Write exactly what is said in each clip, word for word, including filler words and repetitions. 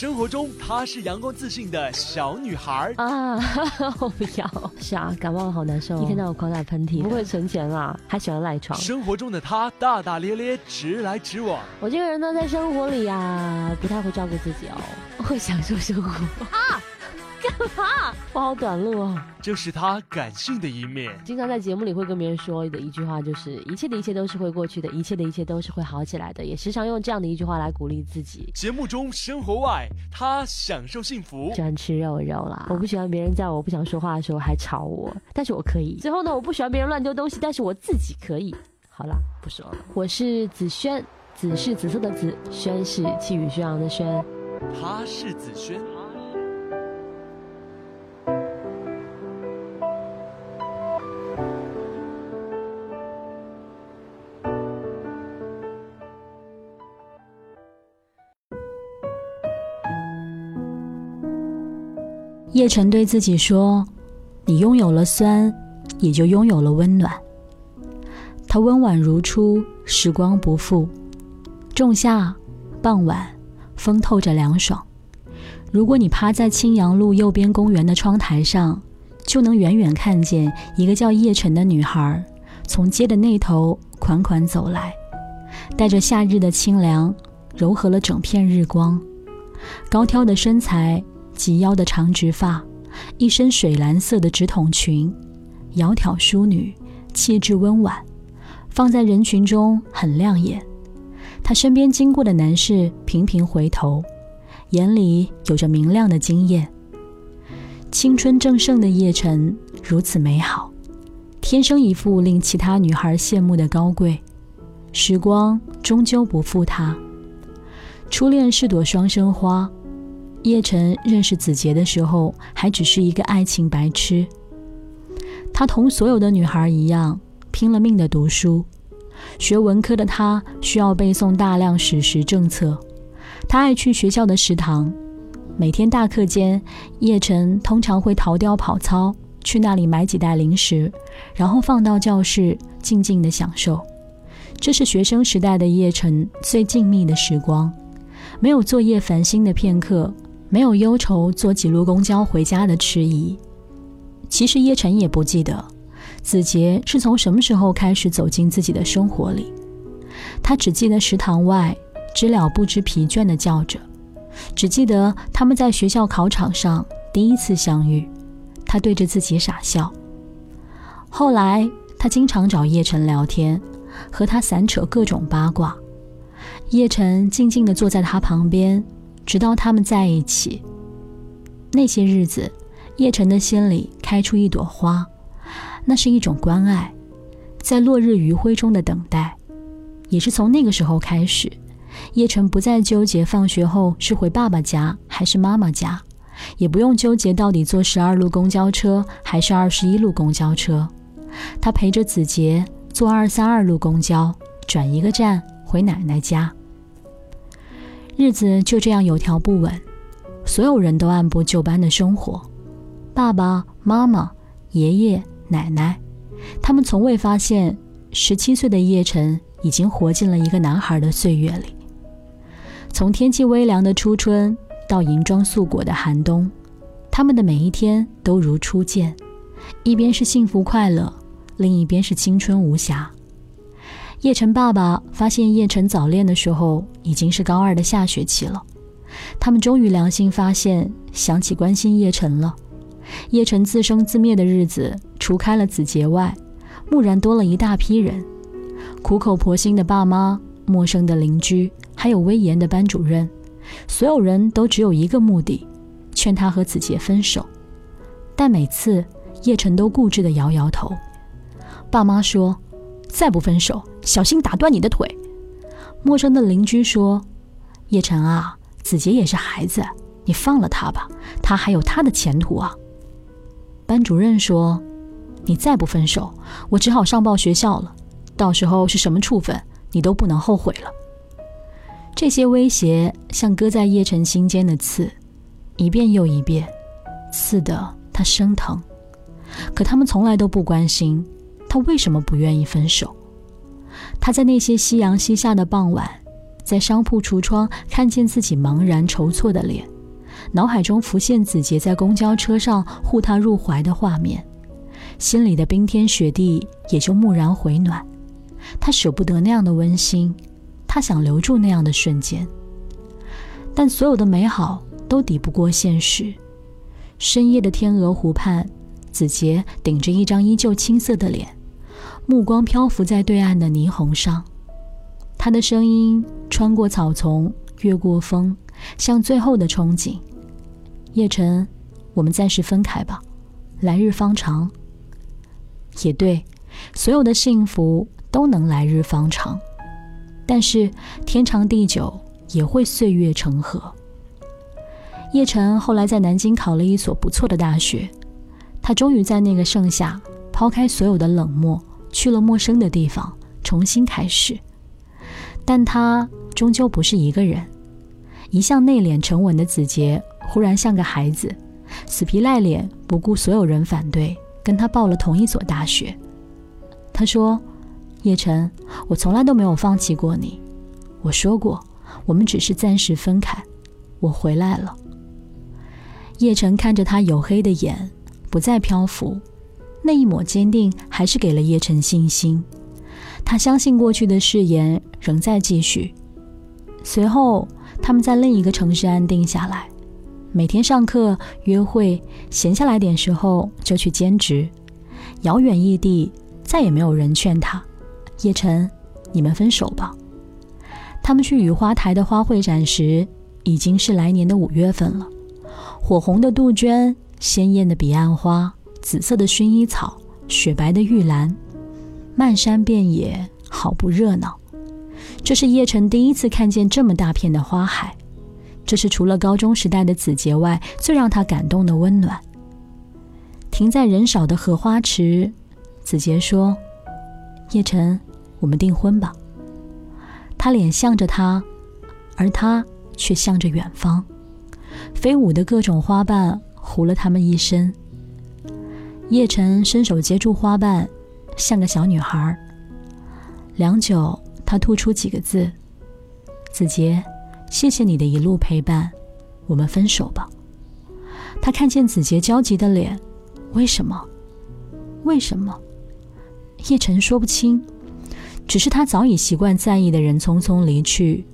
生活中她是阳光自信的小女孩啊！我不要，是啊，感冒好难受，一天到晚狂打喷嚏，不会存钱啊，还喜欢赖床。生活中的她大大咧咧，直来直往。我这个人呢，在生活里呀，不太会照顾自己哦，会享受生活啊。干嘛？我好短路哦。这是他感性的一面。经常在节目里会跟别人说的一句话就是：一切的一切都是会过去的，一切的一切都是会好起来的。也时常用这样的一句话来鼓励自己。节目中、生活外，他享受幸福。喜欢吃肉肉啦，我不喜欢别人在我不想说话的时候还吵我，但是我可以。最后呢，我不喜欢别人乱丢东西，但是我自己可以。好啦，不说了。我是子萱，子是紫色的紫，萱是气宇轩昂的轩。他是子萱。叶晨对自己说，你拥有了酸，也就拥有了温暖。他温婉如初，时光不负。仲夏傍晚，风透着凉爽。如果你趴在青阳路右边公园的窗台上，就能远远看见一个叫叶晨的女孩从街的那头款款走来，带着夏日的清凉，柔和了整片日光。高挑的身材，及腰的长直发，一身水蓝色的直筒裙，窈窕淑女，气质温婉，放在人群中很亮眼。她身边经过的男士频频回头，眼里有着明亮的惊艳。青春正盛的叶晨如此美好，天生一副令其他女孩羡慕的高贵。时光终究不负她，初恋是朵双生花。叶晨认识子杰的时候，还只是一个爱情白痴。他同所有的女孩一样，拼了命的读书。学文科的他需要背诵大量史实政策。他爱去学校的食堂，每天大课间，叶晨通常会逃掉跑操，去那里买几袋零食，然后放到教室静静的享受。这是学生时代的叶晨最静谧的时光，没有作业烦心的片刻，没有忧愁坐几路公交回家的迟疑。其实叶晨也不记得子杰是从什么时候开始走进自己的生活里，他只记得食堂外知了不知疲倦地叫着，只记得他们在学校考场上第一次相遇，他对着自己傻笑。后来他经常找叶晨聊天，和他散扯各种八卦。叶晨静静地坐在他旁边，直到他们在一起。那些日子，叶晨的心里开出一朵花，那是一种关爱，在落日余晖中的等待。也是从那个时候开始，叶晨不再纠结放学后是回爸爸家还是妈妈家，也不用纠结到底坐十二路公交车还是二十一路公交车。他陪着子杰坐二三二路公交，转一个站回奶奶家。日子就这样有条不紊，所有人都按部就班的生活。爸爸妈妈、爷爷奶奶，他们从未发现十七岁的叶晨已经活进了一个男孩的岁月里。从天气微凉的初春到银装素裹的寒冬，他们的每一天都如初见，一边是幸福快乐，另一边是青春无瑕。叶晨爸爸发现叶晨早恋的时候，已经是高二的下学期了。他们终于良心发现，想起关心叶晨了。叶晨自生自灭的日子，除开了子杰外，蓦然多了一大批人：苦口婆心的爸妈、陌生的邻居，还有威严的班主任。所有人都只有一个目的，劝他和子杰分手。但每次叶晨都固执地摇摇头。爸妈说，再不分手，小心打断你的腿。陌生的邻居说，叶晨啊，子杰也是孩子，你放了他吧，他还有他的前途啊。班主任说，你再不分手，我只好上报学校了，到时候是什么处分，你都不能后悔了。这些威胁像割在叶晨心间的刺，一遍又一遍，刺得他生疼。可他们从来都不关心他为什么不愿意分手。他在那些夕阳西下的傍晚，在商铺橱窗看见自己茫然筹措的脸，脑海中浮现子杰在公交车上护她入怀的画面，心里的冰天雪地也就蓦然回暖。她舍不得那样的温馨，她想留住那样的瞬间，但所有的美好都抵不过现实。深夜的天鹅湖畔，子杰顶着一张依旧青涩的脸，目光漂浮在对岸的霓虹上。她的声音穿过草丛，越过风，像最后的憧憬。叶晨，我们暂时分开吧，来日方长。也对，所有的幸福都能来日方长，但是天长地久也会岁月成河。叶晨后来在南京考了一所不错的大学，他终于在那个盛夏抛开所有的冷漠，去了陌生的地方，重新开始。但他终究不是一个人。一向内敛沉稳的子杰忽然像个孩子，死皮赖脸，不顾所有人反对，跟他报了同一所大学。他说，叶晨，我从来都没有放弃过你，我说过我们只是暂时分开，我回来了。叶晨看着他黝黑的眼，不再漂浮，那一抹坚定还是给了叶晨信心。他相信过去的誓言仍在继续。随后他们在另一个城市安定下来，每天上课、约会，闲下来点时候就去兼职。遥远异地，再也没有人劝他，叶晨，你们分手吧。他们去雨花台的花卉展时，已经是来年的五月份了。火红的杜鹃，鲜艳的彼岸花，紫色的薰衣草，雪白的玉兰，漫山遍野，好不热闹。这是叶晨第一次看见这么大片的花海，这是除了高中时代的子杰外最让他感动的温暖。停在人少的荷花池，子杰说，叶晨，我们订婚吧。他脸向着他，而他却向着远方，飞舞的各种花瓣糊了他们一身。叶晨伸手接住花瓣，像个小女孩。良久，他吐出几个字，子杰，谢谢你的一路陪伴，我们分手吧。他看见子杰焦急的脸，为什么？为什么？叶晨说不清，只是他早已习惯在意的人匆匆离去，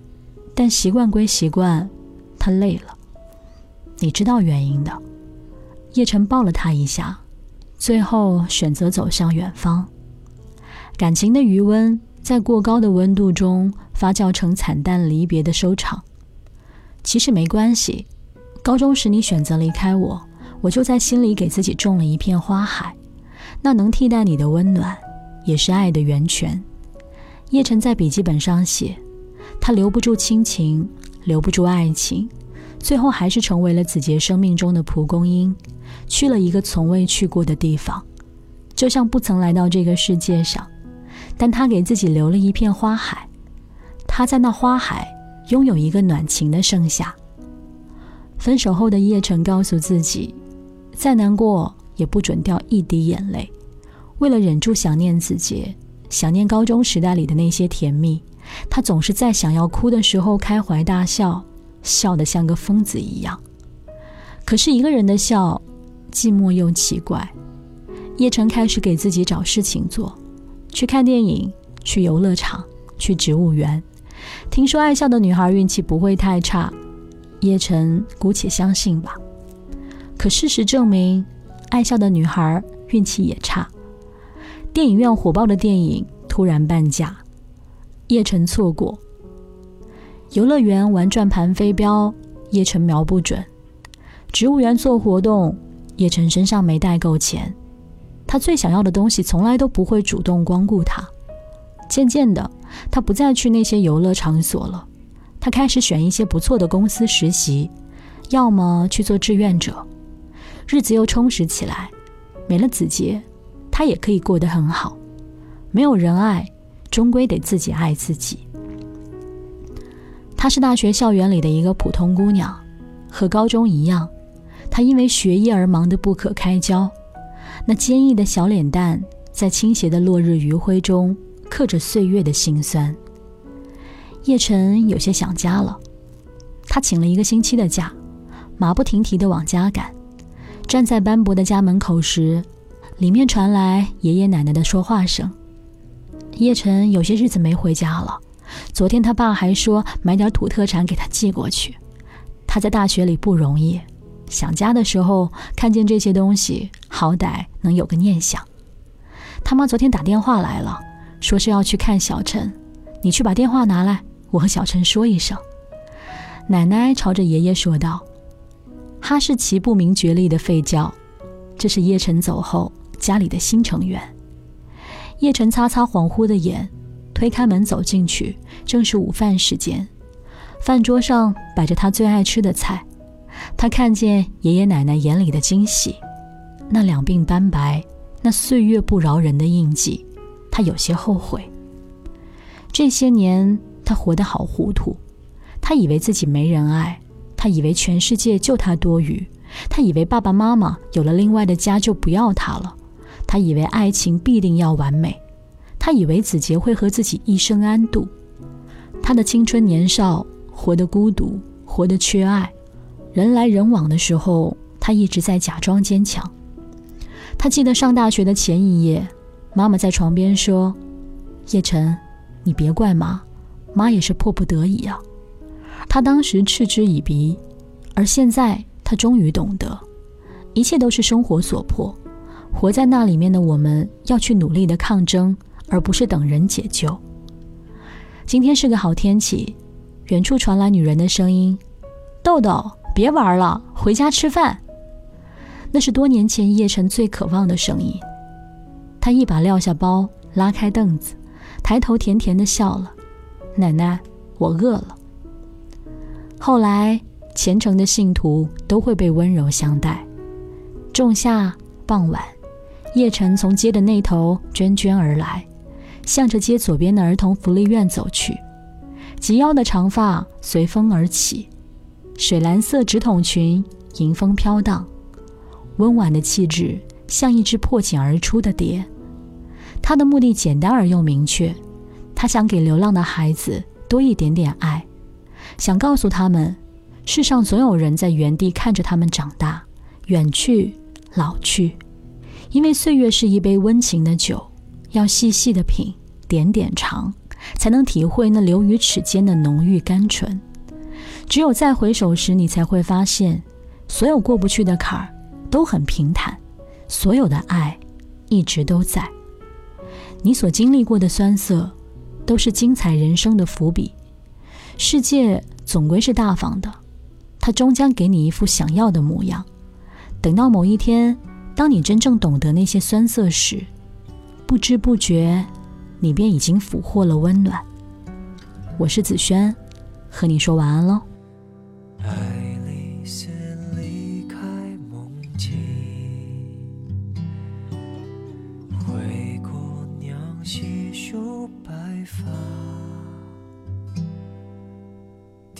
但习惯归习惯，他累了。你知道原因的。叶晨抱了他一下，最后选择走向远方。感情的余温在过高的温度中发酵成惨淡离别的收场。其实没关系，高中时你选择离开我，我就在心里给自己种了一片花海，那能替代你的温暖，也是爱的源泉。叶晨在笔记本上写，他留不住亲情，留不住爱情，最后还是成为了子杰生命中的蒲公英，去了一个从未去过的地方，就像不曾来到这个世界上，但他给自己留了一片花海，他在那花海拥有一个暖情的盛夏。分手后的叶晨告诉自己，再难过也不准掉一滴眼泪，为了忍住想念子杰，想念高中时代里的那些甜蜜，他总是在想要哭的时候开怀大笑，笑得像个疯子一样。可是一个人的笑，寂寞又奇怪。叶晨开始给自己找事情做，去看电影，去游乐场，去植物园。听说爱笑的女孩运气不会太差，叶晨姑且相信吧。可事实证明，爱笑的女孩运气也差。电影院火爆的电影突然半价，叶晨错过。游乐园玩转盘飞镖，叶晨瞄不准。植物园做活动，叶晨身上没带够钱。他最想要的东西从来都不会主动光顾他。渐渐的，他不再去那些游乐场所了，他开始选一些不错的公司实习，要么去做志愿者。日子又充实起来，没了子杰，他也可以过得很好。没有人爱，终归得自己爱自己。她是大学校园里的一个普通姑娘，和高中一样，她因为学业而忙得不可开交。那坚毅的小脸蛋，在倾斜的落日余晖中，刻着岁月的辛酸。叶晨有些想家了。他请了一个星期的假，马不停蹄地往家赶。站在斑驳的家门口时，里面传来爷爷奶奶的说话声。叶晨有些日子没回家了，昨天他爸还说买点土特产给他寄过去。他在大学里不容易，想家的时候看见这些东西，好歹能有个念想。他妈昨天打电话来了，说是要去看小陈，你去把电话拿来，我和小陈说一声。奶奶朝着爷爷说道。哈士奇不明觉厉的吠叫，这是叶晨走后家里的新成员。叶晨擦擦恍惚的眼，推开门走进去，正是午饭时间。饭桌上摆着他最爱吃的菜，他看见爷爷奶奶眼里的惊喜，那两鬓斑白，那岁月不饶人的印记，他有些后悔。这些年他活得好糊涂，他以为自己没人爱，他以为全世界就他多余，他以为爸爸妈妈有了另外的家就不要他了，他以为爱情必定要完美，他以为子杰会和自己一生安度。他的青春年少活得孤独，活得缺爱，人来人往的时候，他一直在假装坚强。他记得上大学的前一夜，妈妈在床边说：“叶晨，你别怪妈，妈也是迫不得已啊。”他当时嗤之以鼻，而现在他终于懂得，一切都是生活所迫，活在那里面的我们要去努力的抗争，而不是等人解救。今天是个好天气，远处传来女人的声音：“豆豆，别玩了，回家吃饭。”那是多年前叶晨最渴望的声音。他一把撂下包，拉开凳子，抬头甜甜地笑了：“奶奶，我饿了。”后来虔诚的信徒都会被温柔相待。仲夏傍晚，叶晨从街的那头涓涓而来，向着街左边的儿童福利院走去。及腰的长发随风而起，水蓝色直筒裙迎风飘荡，温婉的气质像一只破茧而出的蝶。他的目的简单而又明确，他想给流浪的孩子多一点点爱，想告诉他们，世上总有人在原地看着他们长大、远去、老去。因为岁月是一杯温情的酒，要细细的品，点点尝，才能体会那流于齿间的浓郁甘醇。只有再回首时，你才会发现，所有过不去的坎儿都很平坦，所有的爱一直都在。你所经历过的酸涩，都是精彩人生的伏笔。世界总归是大方的，它终将给你一副想要的模样。等到某一天，当你真正懂得那些酸涩时，不知不觉你便已经俘获了温暖。我是子轩，和你说晚安咯。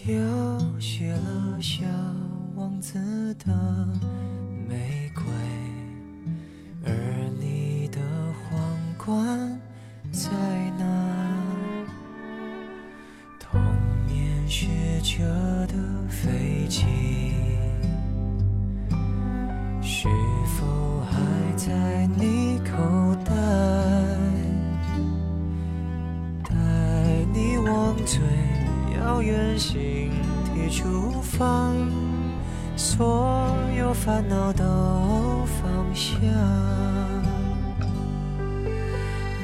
凋谢了小王子的玫瑰，而你的皇冠在哪？童年学着的飞机是否还在你口袋，带你往最遥远星体出发，所有烦恼都放下。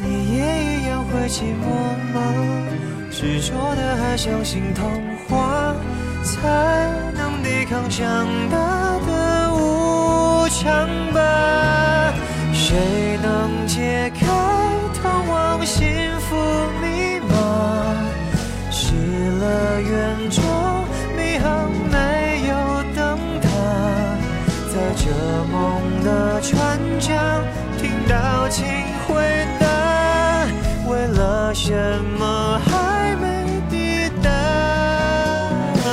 你也一样会寂寞吗？执着的还相信童话，才能抵抗强大的无常吧。谁能解开通往幸福迷茫？乐园中迷航没有灯塔，在这梦的船长听到请回答，为了什么还没抵达？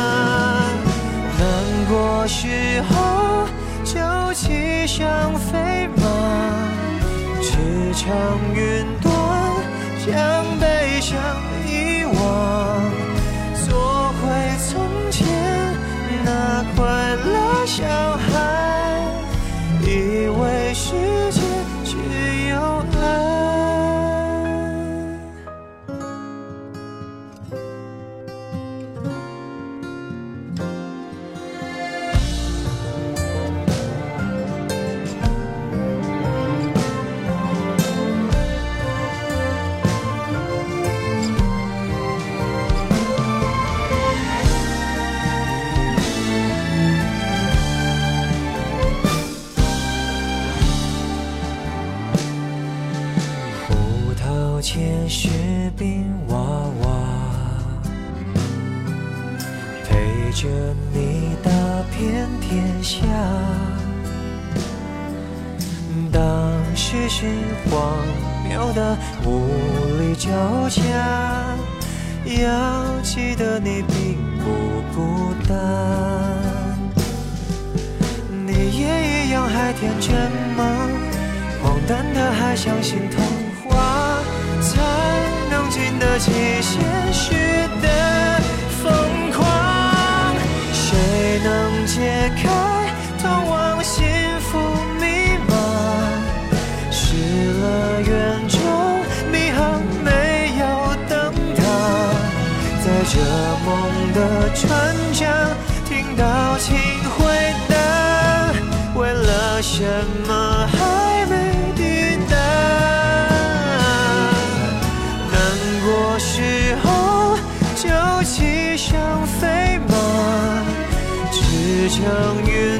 难过时候就骑上飞马，驰骋云端，将悲伤遗忘。小孩，以为世界只有爱。前是冰娃娃，陪着你打遍天下。当时是荒谬的无理交加，要记得你并不孤单，你也一样还天真吗？荒诞的还相信童话，才能经得起现实的疯狂。谁能解开通往幸福密码？失了远终你还没有灯塔，在这梦的船长听到请回答，为了什么还没抵达？时候就骑上飞马，驰骋云。